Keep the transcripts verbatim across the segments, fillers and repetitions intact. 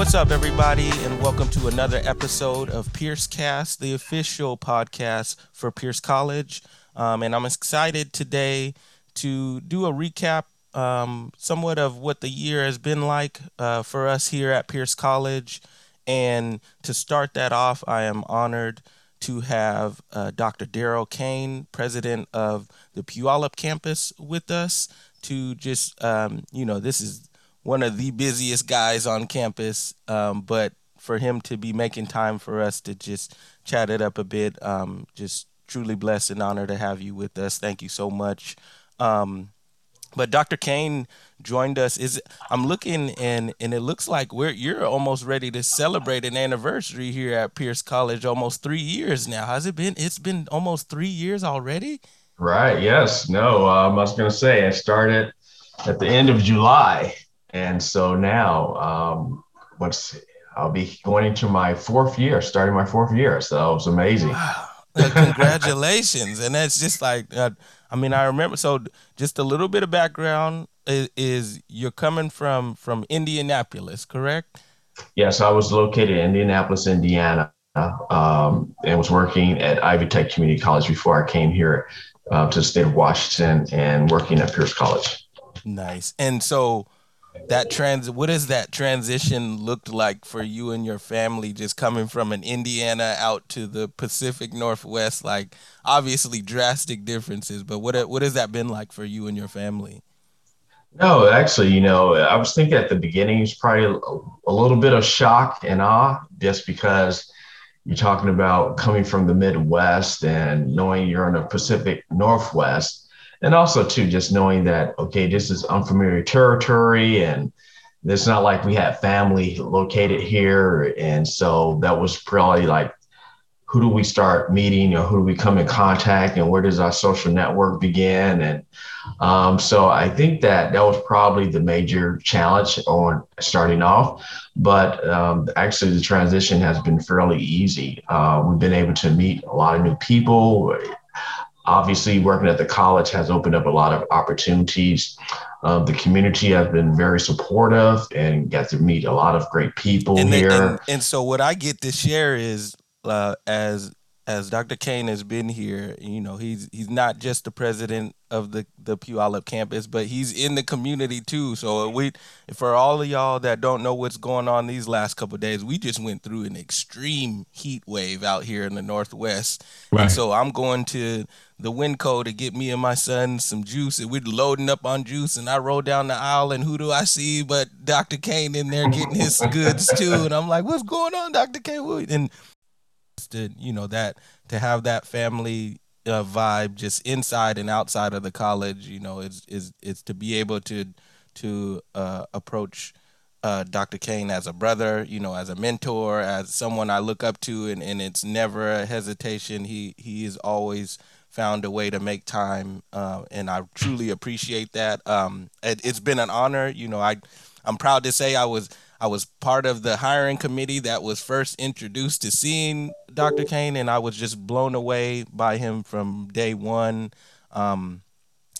What's up, everybody, and welcome to another episode of PierceCast, the official podcast for Pierce College. Um, and I'm excited today to do a recap um, somewhat of what the year has been like uh, for us here at Pierce College. And to start that off, I am honored to have uh, Doctor Darrell Kane, president of the Puyallup campus, with us to just, um, you know, this is one of the busiest guys on campus, um, but for him to be making time for us to just chat it up a bit, um, just truly blessed and honored to have you with us. Thank you so much. Um, but Doctor Kane joined us. Is I'm looking and and it looks like we're you're almost ready to celebrate an anniversary here at Pierce College. Almost three years now. Has it been? It's been almost three years already. Right. Yes. No. Um, I was going to say I started at the end of July. And so now, um, what's I'll be going into my fourth year, starting my fourth year. So it was amazing. Wow. Congratulations. And that's just like, uh, I mean, I remember. So just a little bit of background is, is you're coming from from Indianapolis, correct? Yes, I was located in Indianapolis, Indiana, um, and was working at Ivy Tech Community College before I came here uh, to the state of Washington and working at Pierce College. Nice. And so That trans, what has that transition looked like for you and your family, just coming from an Indiana out to the Pacific Northwest? Like, obviously drastic differences, but what what has that been like for you and your family? No, actually, you know, I was thinking at the beginning it was probably a, a little bit of shock and awe, just because you're talking about coming from the Midwest and knowing you're in the Pacific Northwest. And also, too, just knowing that, okay, this is unfamiliar territory and it's not like we had family located here. And so that was probably like, who do we start meeting or who do we come in contact and where does our social network begin? And um, so I think that that was probably the major challenge on starting off. But um, actually, the transition has been fairly easy. Uh, we've been able to meet a lot of new people. Obviously, working at the college has opened up a lot of opportunities. Um, the community has been very supportive and got to meet a lot of great people and here. Then, and, and so what I get to share is uh, as as Doctor Kane has been here, you know, he's he's not just the president of the, the Puyallup campus, but he's in the community, too. So we for all of y'all that don't know what's going on these last couple of days, we just went through an extreme heat wave out here in the Northwest. Right. And so I'm going to the Winco to get me and my son some juice, and we're loading up on juice, and I roll down the aisle, and who do I see but Doctor Kane in there getting his goods, too. And I'm like, what's going on, Doctor Kane? And to, you know, that to have that family uh, vibe just inside and outside of the college, you know, is is is to be able to to uh, approach uh, Doctor Kane as a brother, you know, as a mentor, as someone I look up to, and, and it's never a hesitation. He he is always found a way to make time, uh, and I truly appreciate that. Um, it, it's been an honor, you know. I I'm proud to say I was. I was part of the hiring committee that was first introduced to seeing Doctor Kane, and I was just blown away by him from day one. Um,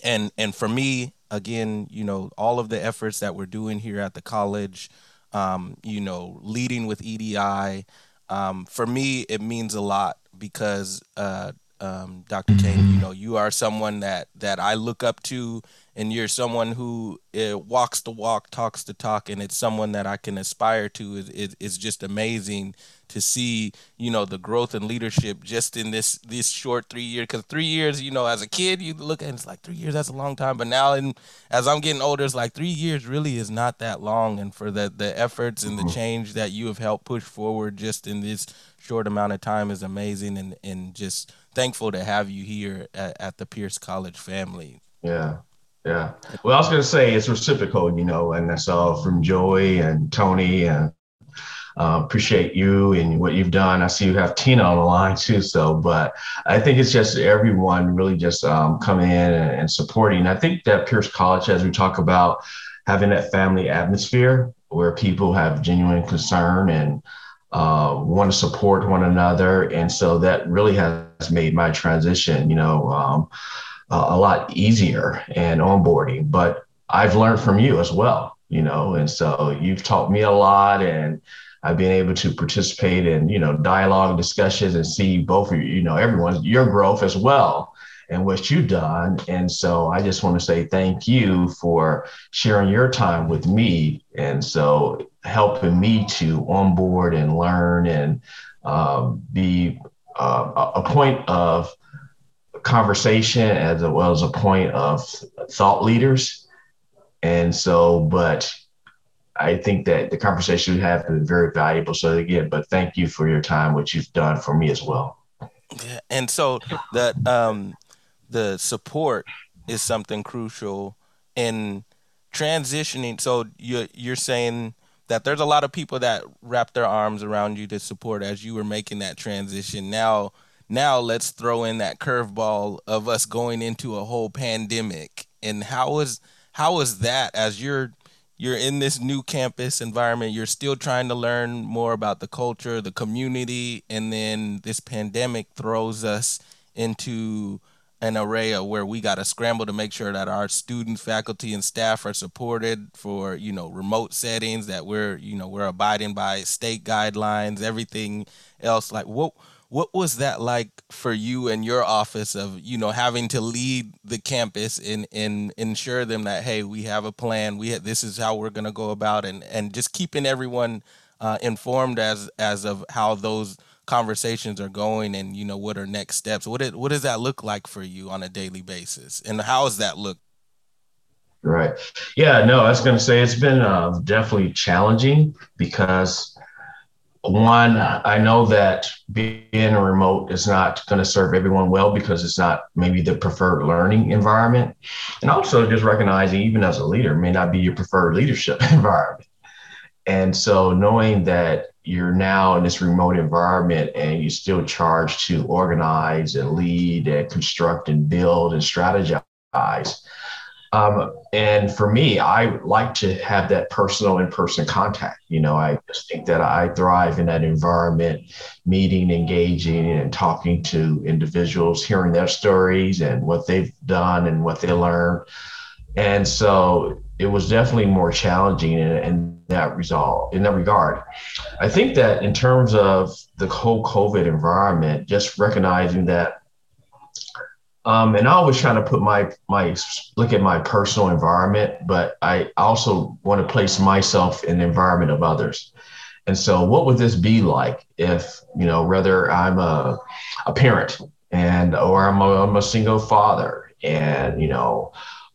and and for me, again, you know, all of the efforts that we're doing here at the college, um, you know, leading with E D I, um, for me, it means a lot because uh, um, Doctor Kane, you know, you are someone that that I look up to. And you're someone who uh, walks the walk, talks the talk, and it's someone that I can aspire to. It, it, it's just amazing to see, you know, the growth and leadership just in this this short three years. Because three years, you know, as a kid, you look and it's like three years, that's a long time. But now in, as I'm getting older, it's like three years really is not that long. And for the, the efforts and the change that you have helped push forward just in this short amount of time is amazing. And, and just thankful to have you here at, at the Pierce College family. Yeah. Yeah. Well, I was going to say it's reciprocal, you know, and that's all from Joey and Tony, and uh, appreciate you and what you've done. I see you have Tina on the line, too. So but I think it's just everyone really just um, coming in and, and supporting. I think that Pierce College, as we talk about having that family atmosphere where people have genuine concern and uh, want to support one another. And so that really has made my transition, you know, um, Uh, a lot easier and onboarding, but I've learned from you as well. you know, and so you've taught me a lot, and I've been able to participate in, you know, dialogue discussions and see both of you, you know, everyone's, your growth as well and what you've done. And so I just want to say thank you for sharing your time with me. And so helping me to onboard and learn and uh, be uh, a point of conversation as well as a point of thought leaders. And so, but I think that the conversation we have is very valuable. So again, but thank you for your time, which you've done for me as well. Yeah, and so that um, the support is something crucial in transitioning. So you're, you're saying that there's a lot of people that wrap their arms around you to support as you were making that transition. Now, now let's throw in that curveball of us going into a whole pandemic. And how is how is that as you're You're in this new campus environment, you're still trying to learn more about the culture, the community, and then this pandemic throws us into an array of where we got to scramble to make sure that our students, faculty, and staff are supported for, you know, remote settings, that we're, you know, we're abiding by state guidelines, everything else. Like what what was that like for you and your office of, you know, having to lead the campus and, and ensure them that, hey, we have a plan. We have, this is how we're going to go about and, and just keeping everyone uh, informed as, as of how those conversations are going and, you know, what are next steps? What, it, what does that look like for you on a daily basis? And how does that look? Right. Yeah, no, I was going to say it's been uh, definitely challenging because one, I know that being remote is not going to serve everyone well because it's not maybe the preferred learning environment. And also just recognizing even as a leader may not be your preferred leadership environment. And so knowing that you're now in this remote environment and you're still charged to organize and lead and construct and build and strategize. Um, and for me, I like to have that personal in-person contact. You know, I just think that I thrive in that environment, meeting, engaging, and talking to individuals, hearing their stories and what they've done and what they learned. And so it was definitely more challenging in, in that resolve, in that regard. I think that in terms of the whole COVID environment, just recognizing that Um, and I always try to put my, my look at my personal environment, but I also want to place myself in the environment of others. And so what would this be like if, you know, whether I'm a, a parent and, or I'm a, I'm a single father and, you know,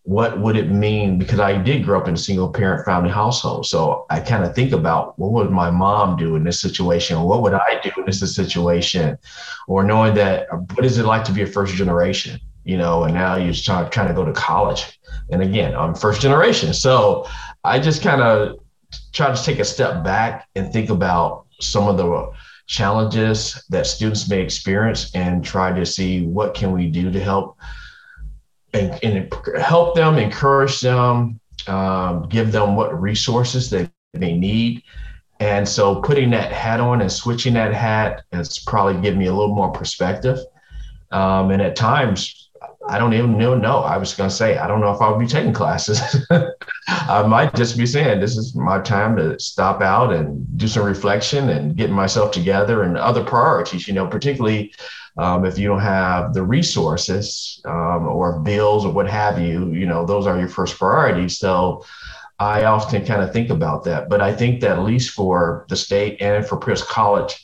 what would it mean? Because I did grow up in a single parent family household. So I kind of think about what would my mom do in this situation? What would I do in this situation? Or knowing that what is it like to be a first generation, you know, and now you're trying to go to college. And again, I'm first generation. So I just kind of try to take a step back and think about some of the challenges that students may experience and try to see what can we do to help And, and help them, encourage them, um, give them what resources they, they need. And so putting that hat on and switching that hat has probably given me a little more perspective. Um, and at times, I don't even know. No, I was going to say, I don't know if I would be taking classes. I might just be saying, this is my time to stop out and do some reflection and get myself together and other priorities, you know, particularly Um, if you don't have the resources um, or bills or what have you, you know, those are your first priorities. So I often kind of think about that. But I think that at least for the state and for Pierce College,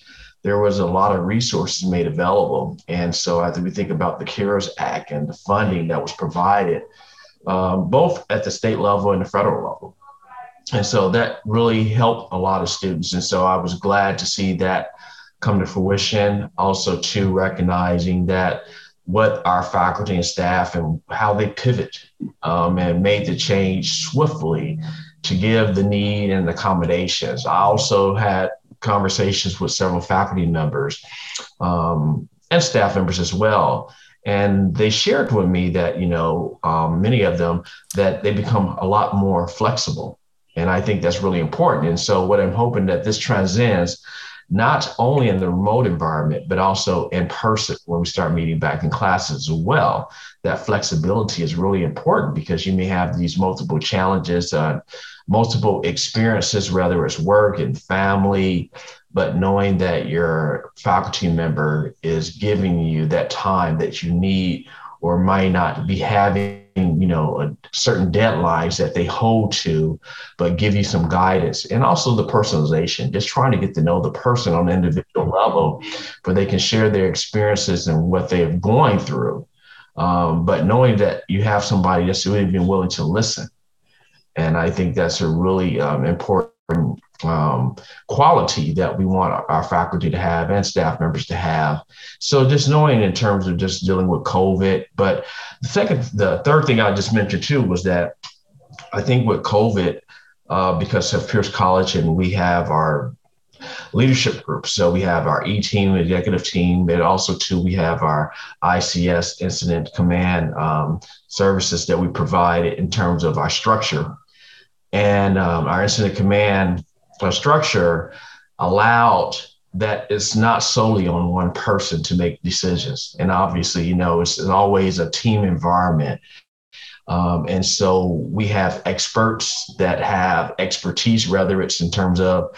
there was a lot of resources made available. And so as we think about the CARES Act and the funding that was provided, um, both at the state level and the federal level. And so that really helped a lot of students. And so I was glad to see that come to fruition, also to recognizing that what our faculty and staff and how they pivot um, and made the change swiftly to give the need and accommodations. I also had conversations with several faculty members um, and staff members as well. And they shared with me that, you know, um, many of them, that they become a lot more flexible. And I think that's really important. And so what I'm hoping that this transcends not only in the remote environment, but also in person when we start meeting back in classes as well. That flexibility is really important because you may have these multiple challenges, uh, multiple experiences, whether it's work and family, but knowing that your faculty member is giving you that time that you need or might not be having, you know, a certain deadlines that they hold to, but give you some guidance. And also the personalization, just trying to get to know the person on an individual level, where they can share their experiences and what they're going through. Um, but knowing that you have somebody that's really been willing to listen. And I think that's a really um, important um, quality that we want our, our faculty to have and staff members to have. So just knowing in terms of just dealing with COVID. But the second, the third thing I just mentioned too was that I think with COVID, uh, because of Pierce College and we have our leadership group. So we have our E-team, executive team, but also too, we have our I C S incident command um, services that we provide in terms of our structure. And um, our incident command structure allowed that it's not solely on one person to make decisions. And obviously, you know, it's, it's always a team environment. Um, and so we have experts that have expertise, whether it's in terms of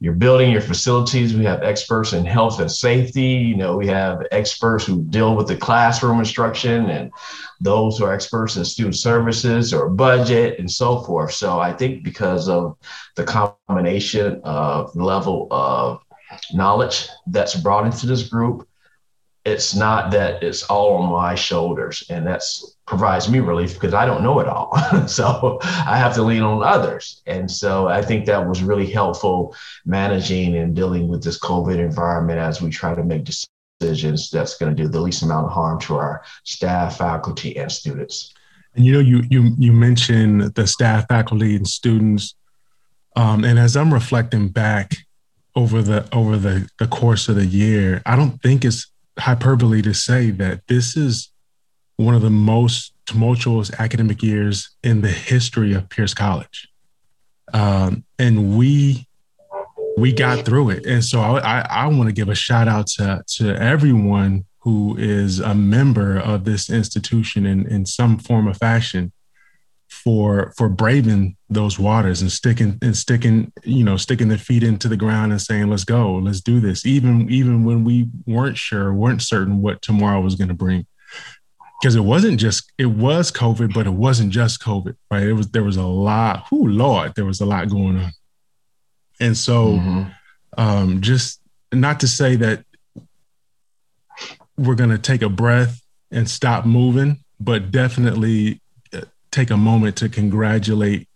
your building, your facilities. We have experts in health and safety. You know, we have experts who deal with the classroom instruction and those who are experts in student services or budget and so forth. So I think because of the combination of level of knowledge that's brought into this group, it's not that it's all on my shoulders, and that's provides me relief because I don't know it all. So I have to lean on others. And so I think that was really helpful managing and dealing with this COVID environment as we try to make decisions that's going to do the least amount of harm to our staff, faculty, and students. And, you know, you you you mentioned the staff, faculty, and students. Um, and as I'm reflecting back over the over the, the course of the year, I don't think it's hyperbole to say that this is one of the most tumultuous academic years in the history of Pierce College. Um, and we we got through it. And so I, I, I want to give a shout out to, to everyone who is a member of this institution in, in some form or fashion for for braving those waters and sticking and sticking, you know, sticking their feet into the ground and saying, let's go, let's do this. Even even when we weren't sure, weren't certain what tomorrow was going to bring. Because it wasn't just, it was COVID, but it wasn't just COVID, right? It was, there was a lot, whoo, Lord, there was a lot going on. And so mm-hmm. um, just not to say that we're going to take a breath and stop moving, but definitely take a moment to congratulate,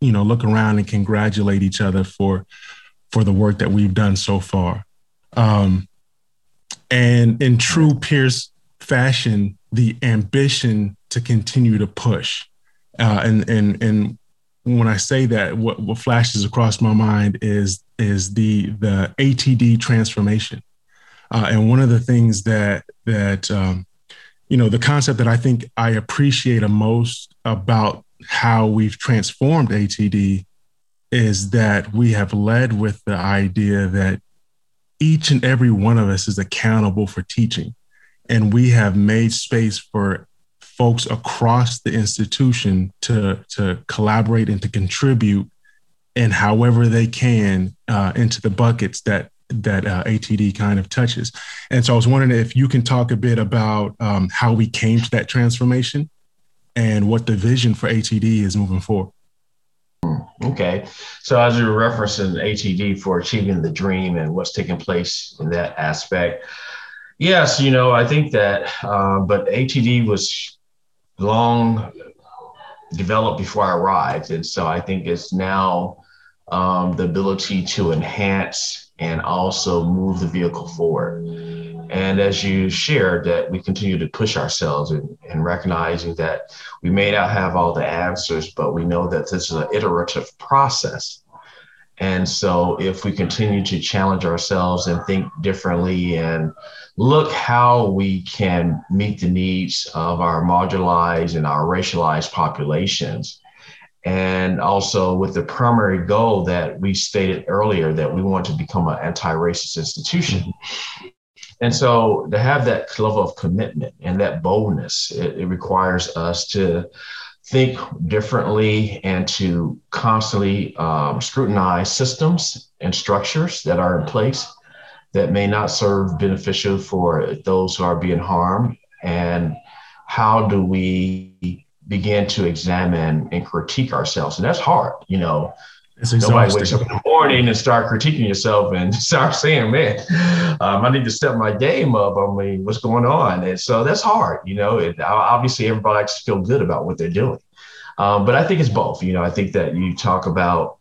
you know, look around and congratulate each other for, for the work that we've done so far. Um, and in true Pierce fashion, the ambition to continue to push. Uh, and, and, and when I say that, what, what flashes across my mind is, is the, the A T D transformation. Uh, and one of the things that, that um, you know, the concept that I think I appreciate the most about how we've transformed A T D is that we have led with the idea that each and every one of us is accountable for teaching. And we have made space for folks across the institution to, to collaborate and to contribute in however they can uh, into the buckets that that uh, A T D kind of touches. And so I was wondering if you can talk a bit about um, how we came to that transformation and what the vision for A T D is moving forward. Okay. So as you were referencing A T D for achieving the dream and what's taking place in that aspect, yes, you know, I think that, uh, but A T D was long developed before I arrived. And so I think it's now um, the ability to enhance and also move the vehicle forward. And as you shared, that we continue to push ourselves and, and recognizing that we may not have all the answers, but we know that this is an iterative process. And so if we continue to challenge ourselves and think differently and look how we can meet the needs of our marginalized and our racialized populations and also with the primary goal that we stated earlier, that we want to become an anti-racist institution. And so to have that level of commitment and that boldness, it, it requires us to think differently and to constantly um, scrutinize systems and structures that are in place that may not serve beneficial for those who are being harmed. And how do we begin to examine and critique ourselves? And that's hard, you know. It's nobody wakes up in the morning and start critiquing yourself and start saying, man, um, I need to step my game up. I mean, what's going on? And so that's hard. You know, it, obviously, everybody likes to feel good about what they're doing. Um, but I think it's both. You know, I think that you talk about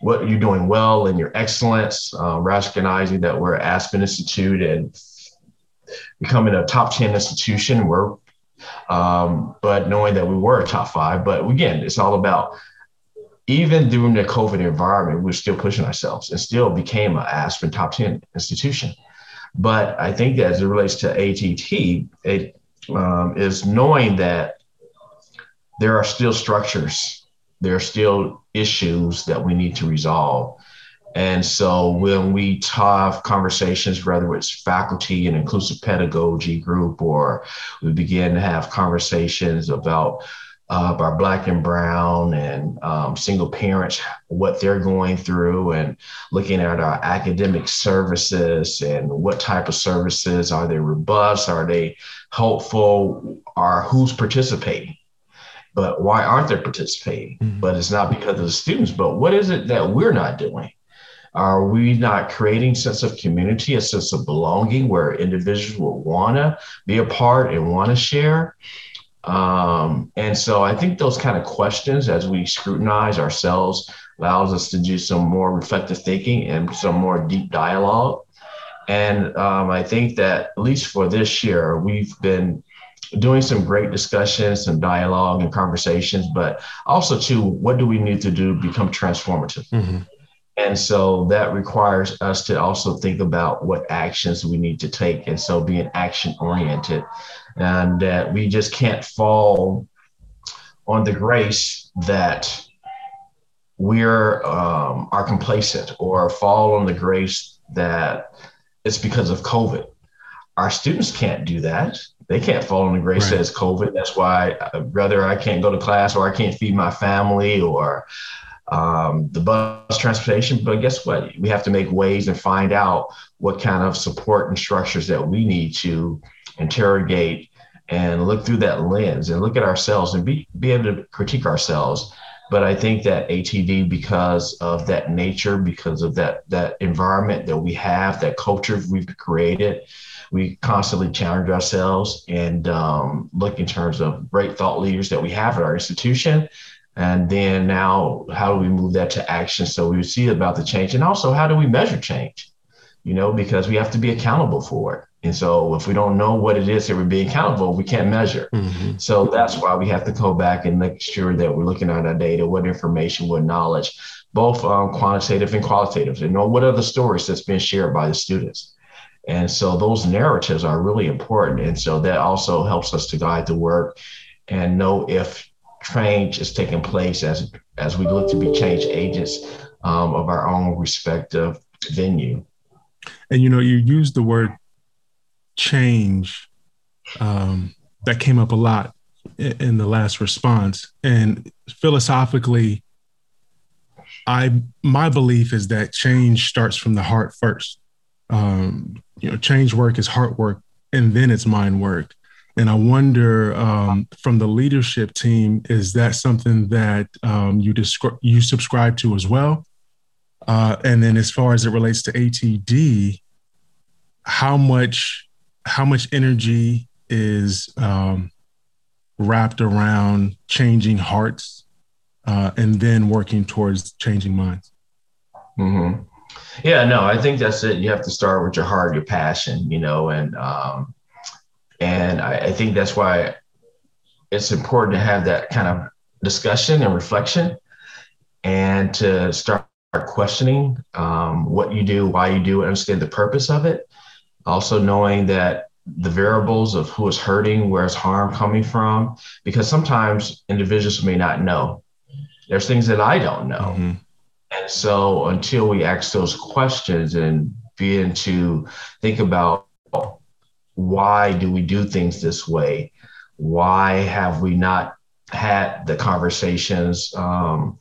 what you're doing well and your excellence, uh, recognizing that we're Aspen Institute and becoming a top ten institution. We're um, but knowing that we were a top five. But again, it's all about, even during the COVID environment, we were still pushing ourselves and still became an Aspen top ten institution. But I think that as it relates to A T T, it um, is knowing that there are still structures, there are still issues that we need to resolve. And so when we have conversations, whether it's faculty and inclusive pedagogy group, or we begin to have conversations about Uh, our Black and Brown and um, single parents, what they're going through, and looking at our academic services and what type of services, are they robust, are they helpful, are who's participating, but why aren't they participating? Mm-hmm. But it's not because of the students, but what is it that we're not doing? Are we not creating a sense of community, a sense of belonging where individuals will want to be a part and want to share? Um, and so I think those kind of questions, as we scrutinize ourselves, allows us to do some more reflective thinking and some more deep dialogue. And um, I think that at least for this year, we've been doing some great discussions, some dialogue and conversations, but also too, what do we need to do to become transformative? Mm-hmm. And so that requires us to also think about what actions we need to take. And so being action oriented, and that we just can't fall on the grace that we're um, are complacent, or fall on the grace that it's because of COVID. Our students can't do that. They can't fall on the grace right. that it's COVID. That's why whether I can't go to class, or I can't feed my family, or Um, the bus transportation, but guess what? We have to make ways and find out what kind of support and structures that we need to interrogate and look through that lens and look at ourselves and be, be able to critique ourselves. But I think that A T D, because of that nature, because of that, that environment that we have, that culture we've created, we constantly challenge ourselves and um, look in terms of great thought leaders that we have at our institution. And then now, how do we move that to action so we see about the change? And also, how do we measure change? You know, because we have to be accountable for it. And so if we don't know what it is that we're being accountable, we can't measure. Mm-hmm. So that's why we have to go back and make sure that we're looking at our data, what information, what knowledge, both um, quantitative and qualitative, and you know, what are the stories that's been shared by the students. And so those narratives are really important. And so that also helps us to guide the work and know if change is taking place as as we look to be change agents um, of our own respective venue. And, you know, you used the word change. Um, that came up a lot in, in the last response. And philosophically, I my belief is that change starts from the heart first. Um, you know, change work is heart work, and then it's mind work. And I wonder, um, from the leadership team, is that something that um, you descri- you subscribe to as well? Uh, and then, as far as it relates to A T D, how much how much energy is um, wrapped around changing hearts, uh, and then working towards changing minds? Mm-hmm. Yeah, no, I think that's it. You have to start with your heart, your passion, you know, and. Um... And I, I think that's why it's important to have that kind of discussion and reflection, and to start questioning um, what you do, why you do, understand the purpose of it. Also knowing that the variables of who is hurting, where is harm coming from, because sometimes individuals may not know There's things that I don't know. Mm-hmm. And so until we ask those questions and begin to think about, why do we do things this way? Why have we not had the conversations um,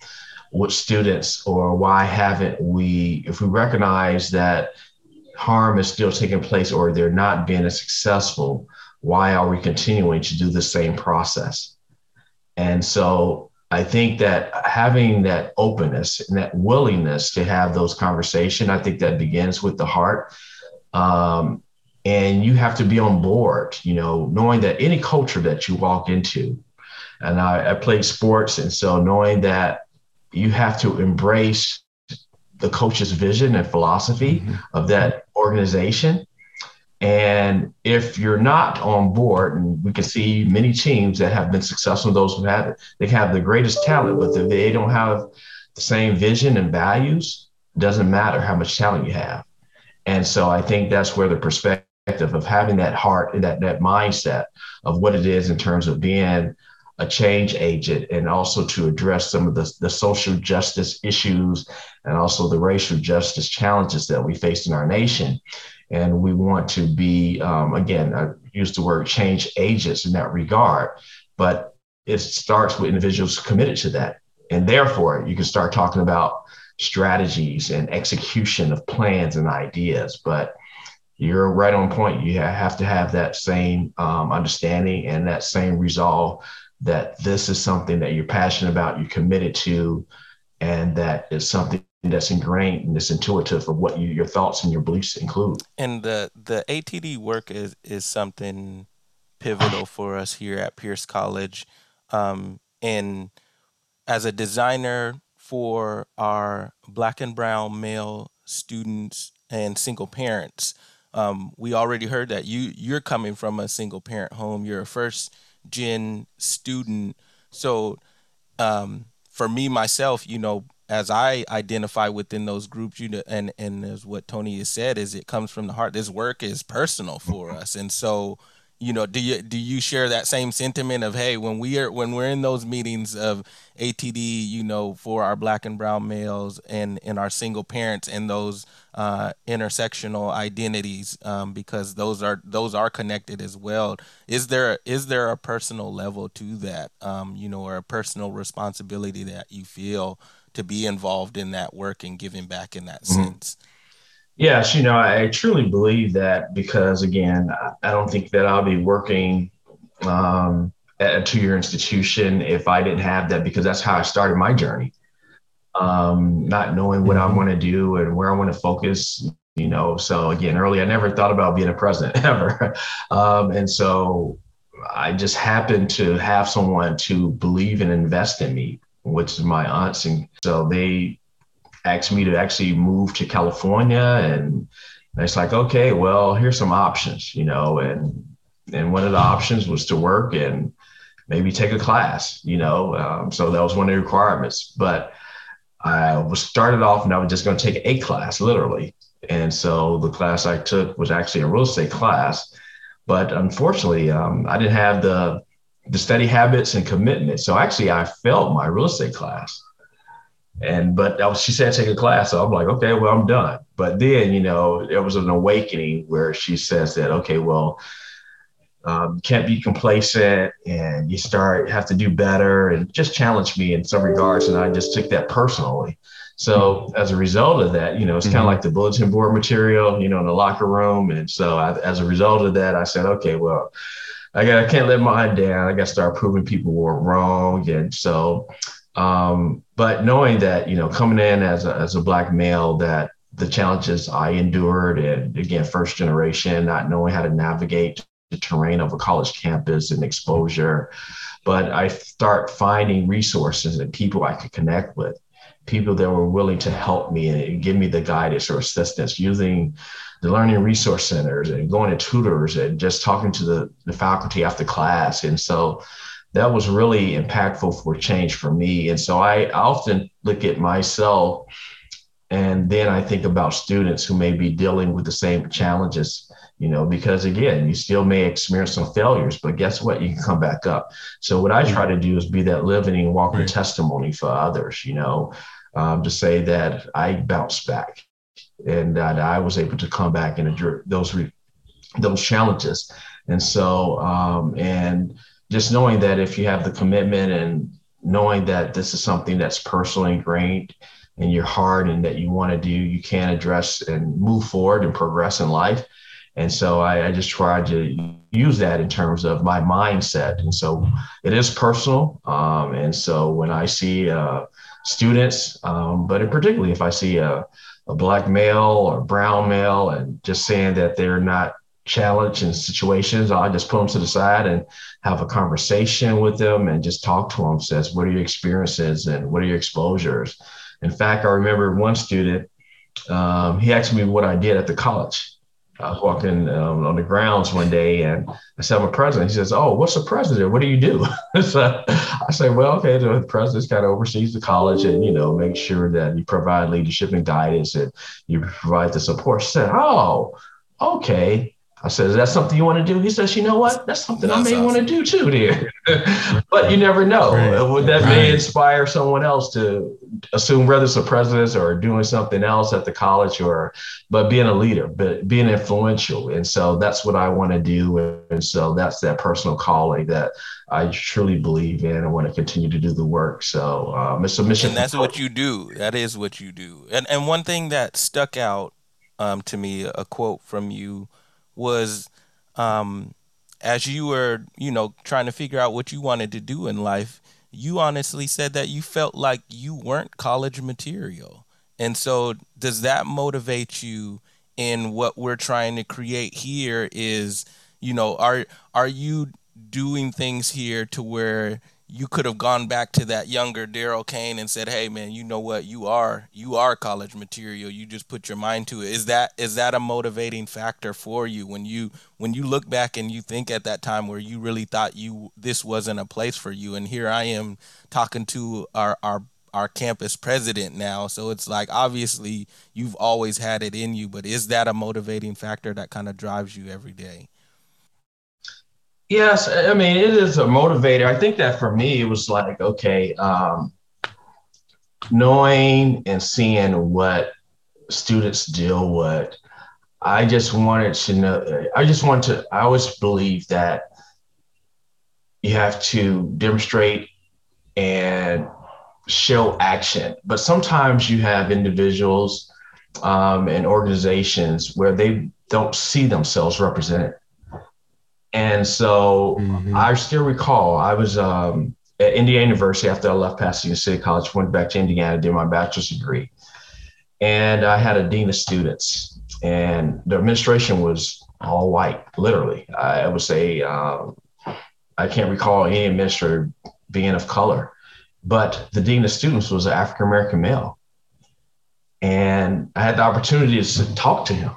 with students, or why haven't we, if we recognize that harm is still taking place or they're not being as successful, why are we continuing to do the same process? And so I think that having that openness and that willingness to have those conversations, I think that begins with the heart. Um, and you have to be on board, you know, knowing that any culture that you walk into, and I, I played sports. And so knowing that you have to embrace the coach's vision and philosophy mm-hmm. of that organization. And if you're not on board, and we can see many teams that have been successful, those who have, they have the greatest talent, but if they don't have the same vision and values, it doesn't matter how much talent you have. And so I think that's where the perspective of having that heart and that, that mindset of what it is in terms of being a change agent, and also to address some of the, the social justice issues and also the racial justice challenges that we face in our nation. And we want to be, um, again, I use the word change agents in that regard, but it starts with individuals committed to that. And therefore, you can start talking about strategies and execution of plans and ideas. But you're right on point. You have to have that same um, understanding and that same resolve that this is something that you're passionate about, you're committed to, and that is something that's ingrained and it's intuitive of what you, your thoughts and your beliefs include. And the the A T D work is is something pivotal for us here at Pierce College. Um, and as a designer for our Black and brown male students and single parents, um, we already heard that you you're coming from a single parent home. You're a first gen student. So um, for me, myself, you know, as I identify within those groups, you know, and, and as what Tony has said, is it comes from the heart. This work is personal for us. And so, you know, do you, do you share that same sentiment of, hey, when we are, when we're in those meetings of A T D, you know, for our Black and brown males and, and our single parents and those uh, intersectional identities, um, because those are, those are connected as well. Is there, is there a personal level to that, um, you know, or a personal responsibility that you feel to be involved in that work and giving back in that sense? Yes, you know, I truly believe that, because again, I don't think that I'll be working um, at a two-year institution if I didn't have that, because that's how I started my journey. Um, not knowing what I want to do and where I want to focus, you know. So again, early, I never thought about being a president ever. um, and so I just happened to have someone to believe and invest in me, which is my aunts. And so they asked me to actually move to California. And it's like, okay, well, here's some options, you know, and, and one of the options was to work and maybe take a class, you know? Um, so that was one of the requirements, but I was started off and I was just going to take a class literally. And so the class I took was actually a real estate class, but unfortunately um, I didn't have the, the study habits and commitment. So actually I failed my real estate class. And, but I was, she said, take a class. So I'm like, okay, well, I'm done. But then, you know, there was an awakening where she says that, okay, well, um, can't be complacent and you start, have to do better, and just challenged me in some regards. And I just took that personally. So mm-hmm. as a result of that, you know, it's mm-hmm. kind of like the bulletin board material, you know, in the locker room. And so I, as a result of that, I said, okay, well, I got, I can't let mine down. I got to start proving people were wrong. And so, um, but knowing that, you know, coming in as a, as a Black male, that the challenges I endured, and again, first generation, not knowing how to navigate the terrain of a college campus and exposure, but I start finding resources and people I could connect with, people that were willing to help me and give me the guidance or assistance using the learning resource centers and going to tutors and just talking to the, the faculty after class. And so that was really impactful for change for me. And so I often look at myself, and then I think about students who may be dealing with the same challenges you know, because again, you still may experience some failures, but guess what? You can come back up. So what I try to do is be that living and walking testimony for others, you know, um, to say that I bounced back and that I was able to come back and endure those, re- those challenges. And so, um, and just knowing that if you have the commitment and knowing that this is something that's personally ingrained in your heart and that you want to do, you can address and move forward and progress in life. And so I, I just tried to use that in terms of my mindset. And so it is personal. Um, and so when I see uh, students, um, but in particularly if I see a, a black male or brown male and just saying that they're not challenged in situations, I just put them to the side and have a conversation with them and just talk to them, says, what are your experiences and what are your exposures? In fact, I remember one student, um, he asked me what I did at the college. I was walking um, on the grounds one day and I said, I'm a president. He says, oh, what's a president? What do you do? So I said, well, okay, the president kind of oversees the college and, you know, make sure that you provide leadership and guidance and you provide the support. She said, oh, okay. I said, is that something you want to do? He says, you know what? That's something That's I may awesome. want to do too, dear. But you never know. Right. Would that right. may inspire someone else to assume whether it's a president or doing something else at the college or, but being a leader, but being influential. And so that's what I want to do. And so that's that personal calling that I truly believe in. I want to continue to do the work. So um, it's a mission. And that's what you do. That is what you do. And and one thing that stuck out um, to me, a quote from you, was um, as you were, you know, trying to figure out what you wanted to do in life, you honestly said that you felt like you weren't college material. And so does that motivate you in what we're trying to create here is, you know, are are you doing things here to where you could have gone back to that younger Daryl Kane and said, hey, man, you know what? You are you are college material. You just put your mind to it. Is that is that a motivating factor for you when you when you look back and you think at that time where you really thought you this wasn't a place for you? And here I am talking to our our, our campus president now. So it's like obviously you've always had it in you. But is that a motivating factor that kind of drives you every day? Yes. I mean, it is a motivator. I think that for me, it was like, okay, um, knowing and seeing what students deal with, I just wanted to know, I just want to, I always believe that you have to demonstrate and show action, but sometimes you have individuals um, and organizations where they don't see themselves represented. And so mm-hmm. I still recall I was um, at Indiana University after I left Pasadena City College, went back to Indiana, did my bachelor's degree. And I had a dean of students and the administration was all white, literally. I would say um, I can't recall any administrator being of color, but the dean of students was an African-American male. And I had the opportunity to talk to him.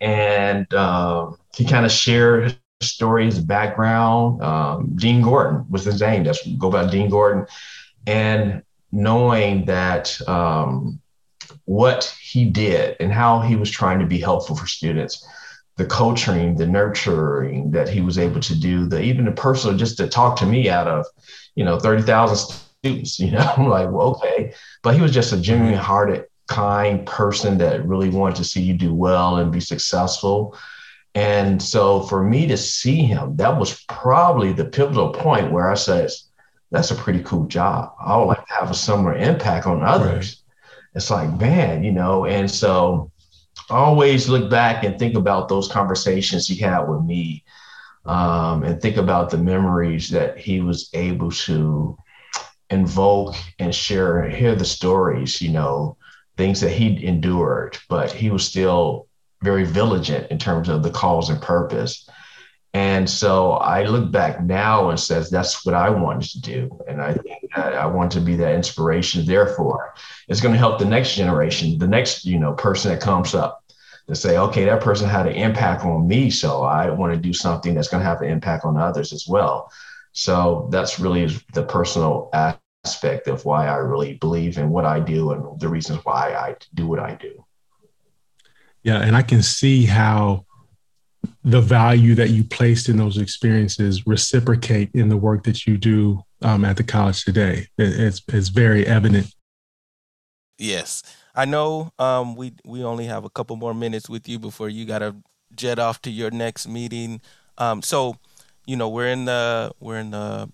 And um, he kind of shared story, his background. Um, Dean Gordon was his name. That's go by Dean Gordon. And knowing that um, what he did and how he was trying to be helpful for students, the coaching, the nurturing that he was able to do, the even the personal just to talk to me out of, you know, thirty thousand students. You know, I'm like, well, okay, but he was just a genuine hearted, kind person that really wanted to see you do well and be successful. And so for me to see him, that was probably the pivotal point where I said, that's a pretty cool job. I would like to have a similar impact on others. Right. It's like, man, you know, and so I always look back and think about those conversations he had with me um, and think about the memories that he was able to invoke and share and hear the stories, you know, things that he endured, but he was still very vigilant in terms of the cause and purpose. And so I look back now and says, that's what I wanted to do. And I think that I want to be that inspiration. Therefore, it's going to help the next generation, the next, you know, person that comes up to say, okay, that person had an impact on me. So I want to do something that's going to have an impact on others as well. So that's really the personal aspect. aspect of why I really believe in what I do and the reasons why I do what I do. Yeah. And I can see how the value that you placed in those experiences reciprocate in the work that you do um, at the college today. It, it's it's very evident. Yes. I know um, we we only have a couple more minutes with you before you got to jet off to your next meeting. Um, so, you know, we're in the we're in the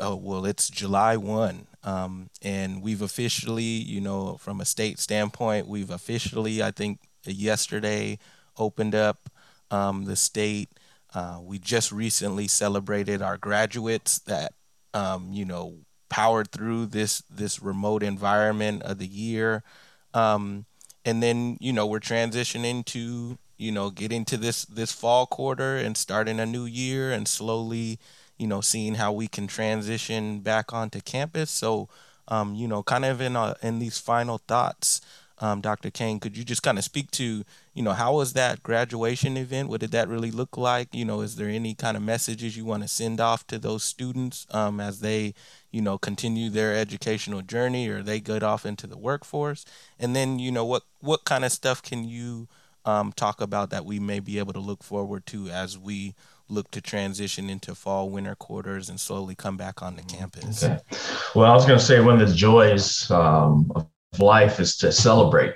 oh, well, it's July first. Um, and we've officially, you know, from a state standpoint, we've officially, I think yesterday, opened up um, the state. Uh, we just recently celebrated our graduates that, um, you know, powered through this this remote environment of the year. Um, and then, you know, we're transitioning to, you know, getting to this this fall quarter and starting a new year and slowly, you know, seeing how we can transition back onto campus. So, um, you know, kind of in uh, in these final thoughts, um, Doctor Kane, could you just kind of speak to, you know, how was that graduation event? What did that really look like? You know, is there any kind of messages you want to send off to those students um, as they, you know, continue their educational journey or they get off into the workforce? And then, you know, what, what kind of stuff can you um, talk about that we may be able to look forward to as we look to transition into fall, winter quarters and slowly come back on the campus? Okay. Well, I was going to say one of the joys um, of life is to celebrate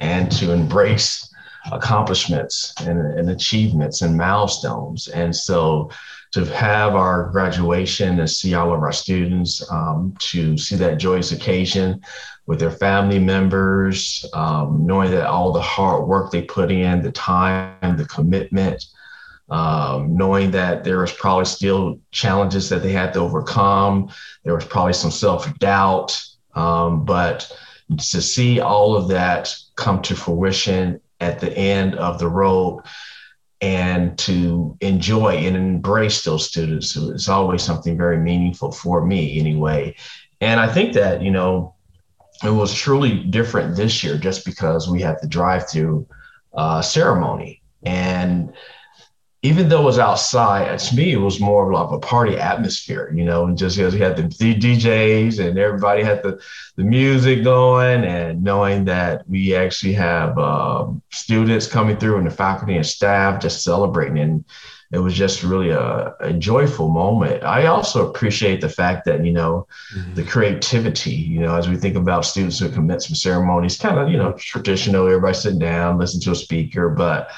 and to embrace accomplishments and, and achievements and milestones. And so to have our graduation and see all of our students, um, to see that joyous occasion with their family members, um, knowing that all the hard work they put in, the time, the commitment, Um, knowing that there was probably still challenges that they had to overcome. There was probably some self-doubt, um, but to see all of that come to fruition at the end of the road and to enjoy and embrace those students is always something very meaningful for me anyway. And I think that, you know, it was truly different this year just because we had the drive-through uh, ceremony. And even though it was outside, to me, it was more of a party atmosphere, you know, and just because we had the D Js and everybody had the, the music going, and knowing that we actually have um, students coming through and the faculty and staff just celebrating. And it was just really a, a joyful moment. I also appreciate the fact that, you know, mm-hmm. the creativity, you know, as we think about students who commence from ceremonies, kind of, you know, traditional, everybody sitting down, listen to a speaker, but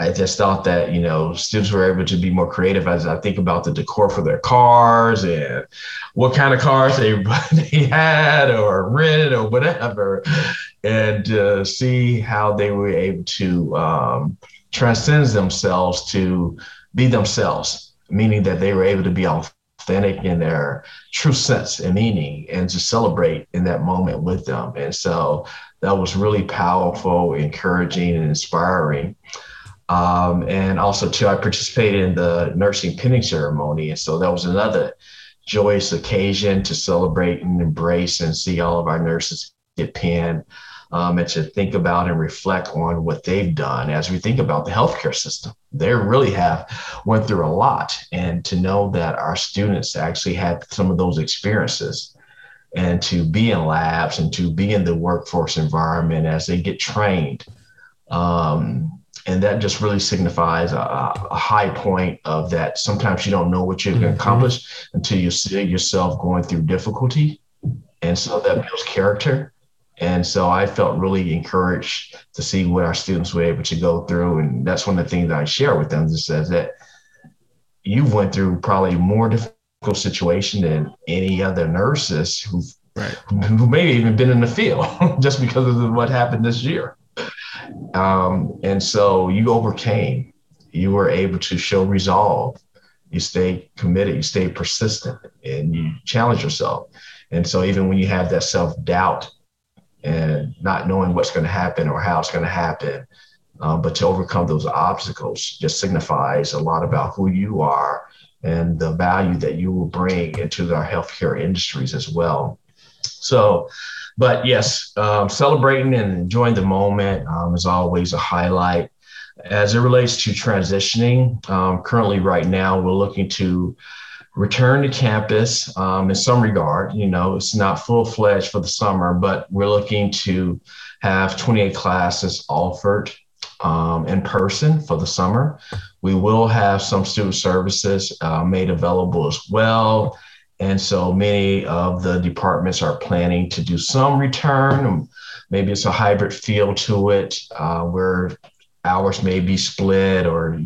I just thought that, you know, students were able to be more creative as I think about the decor for their cars and what kind of cars they, they had or rented or whatever, and uh, see how they were able to um, transcend themselves to be themselves, meaning that they were able to be authentic in their true sense and meaning and to celebrate in that moment with them. And so that was really powerful, encouraging, and inspiring. Um, and also, too, I participated in the nursing pinning ceremony. And so that was another joyous occasion to celebrate and embrace and see all of our nurses get pinned um, and to think about and reflect on what they've done as we think about the healthcare system. They really have went through a lot. And to know that our students actually had some of those experiences and to be in labs and to be in the workforce environment as they get trained. Um, And that just really signifies a, a high point of that. Sometimes you don't know what you can mm-hmm. accomplish until you see yourself going through difficulty. And so that builds character. And so I felt really encouraged to see what our students were able to go through. And that's one of the things that I share with them that says that you went through probably more difficult situation than any other nurses who've, right. who may even been in the field just because of what happened this year. Um, and so you overcame, you were able to show resolve, you stayed committed, you stayed persistent, and you challenge yourself. And so even when you have that self-doubt and not knowing what's going to happen or how it's going to happen, uh, but to overcome those obstacles just signifies a lot about who you are and the value that you will bring into our healthcare industries as well. So, but yes, um, celebrating and enjoying the moment um, is always a highlight. As it relates to transitioning, um, currently right now, we're looking to return to campus um, in some regard. You know, it's not full-fledged for the summer, but we're looking to have twenty-eight classes offered um, in person for the summer. We will have some student services uh, made available as well. And so many of the departments are planning to do some return. Maybe it's a hybrid feel to it uh, where hours may be split or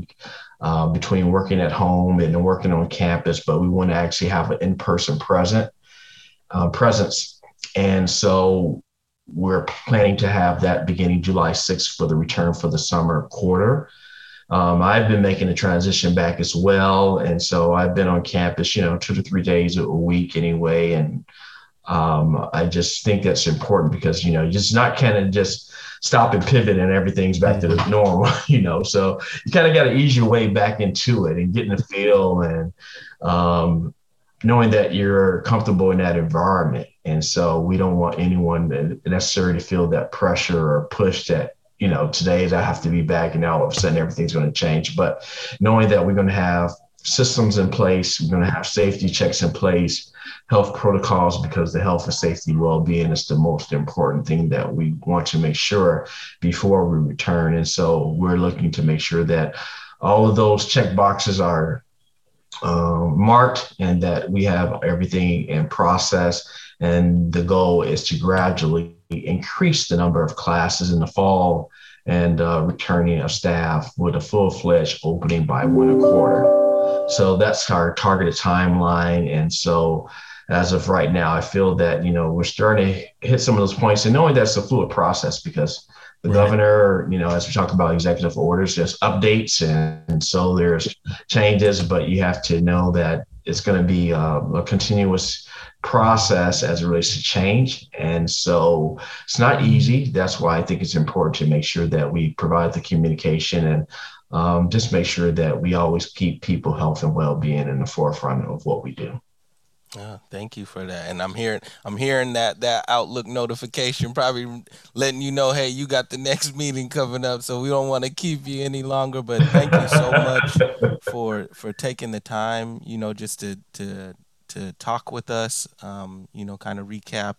uh, between working at home and working on campus, but we want to actually have an in-person present uh, presence. And so we're planning to have that beginning July sixth for the return for the summer quarter. Um, I've been making a transition back as well. And so I've been on campus, you know, two to three days a week anyway. And um, I just think that's important because, you know, you're just not kind of just stop and pivot and everything's back to the normal, you know. So you kind of got to ease your way back into it and get in the feel and um, knowing that you're comfortable in that environment. And so we don't want anyone necessarily to feel that pressure or push that, you know, today I have to be back and now all of a sudden everything's going to change. But knowing that we're going to have systems in place, we're going to have safety checks in place, health protocols, because the health and safety well-being is the most important thing that we want to make sure before we return. And so we're looking to make sure that all of those check boxes are uh, marked and that we have everything in process. And the goal is to gradually increase the number of classes in the fall and uh, returning of staff with a full-fledged opening by winter quarter. So that's our targeted timeline. And so as of right now, I feel that, you know, we're starting to hit some of those points and knowing that's a fluid process because the right. governor, you know, as we talk about executive orders, there's updates and, and so there's changes, but you have to know that it's going to be uh, a continuous process as it relates to change. And so it's not easy. That's why I think it's important to make sure that we provide the communication and um, just make sure that we always keep people health and well-being in the forefront of what we do. Oh, thank you for that. And I'm hearing I'm hearing that that Outlook notification probably letting you know, hey, you got the next meeting coming up, so we don't want to keep you any longer. But thank you so much for for taking the time, you know, just to to to talk with us, um, you know, kind of recap,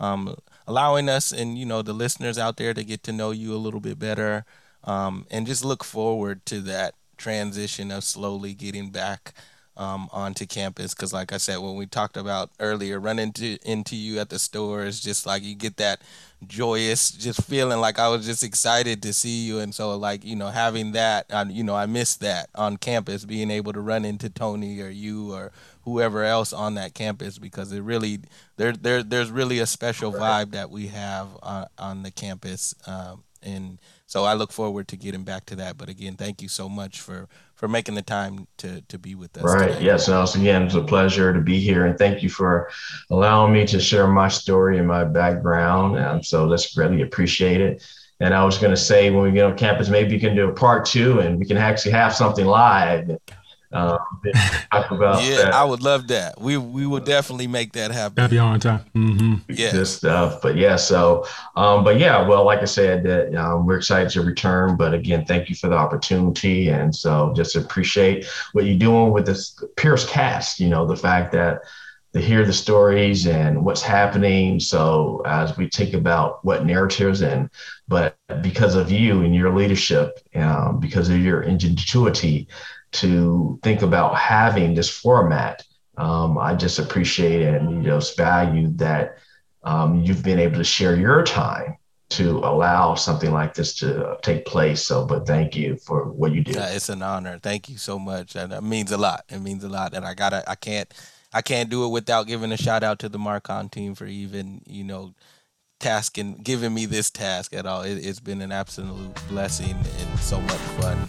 um, allowing us and, you know, the listeners out there to get to know you a little bit better, um, and just look forward to that transition of slowly getting back Um, onto campus, because like I said, when we talked about earlier, running to, into you at the store is just like you get that joyous just feeling like I was just excited to see you. And so like, you know, having that, um, you know, I miss that on campus, being able to run into Tony or you or whoever else on that campus, because it really there, there there's really a special vibe that we have on, on the campus. Um, and so I look forward to getting back to that. But again, thank you so much for for making the time to to be with us. Right. Today. Yes. No, again, it's a pleasure to be here. And thank you for allowing me to share my story and my background. Um, so that's greatly appreciated. And I was going to say, when we get on campus, maybe you can do a part two and we can actually have something live. Uh, talk about yeah, that. I would love that. We we will definitely make that happen. That'd be on time. Mm-hmm. Yeah, this stuff. But yeah, so, um, but yeah, well, like I said, that um, we're excited to return. But again, thank you for the opportunity, and so just appreciate what you're doing with this Pierce Cast. You know, the fact that they hear the stories and what's happening. So as we think about what narratives and, but because of you and your leadership, um, because of your ingenuity, to think about having this format. Um, I just appreciate and you know, value that um, you've been able to share your time to allow something like this to take place. So, but thank you for what you do. Yeah, it's an honor. Thank you so much. And it means a lot. It means a lot. And I gotta, I can't, I can't do it without giving a shout out to the Marcon team for even, you know, tasking, giving me this task at all. It, it's been an absolute blessing and so much fun.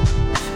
back.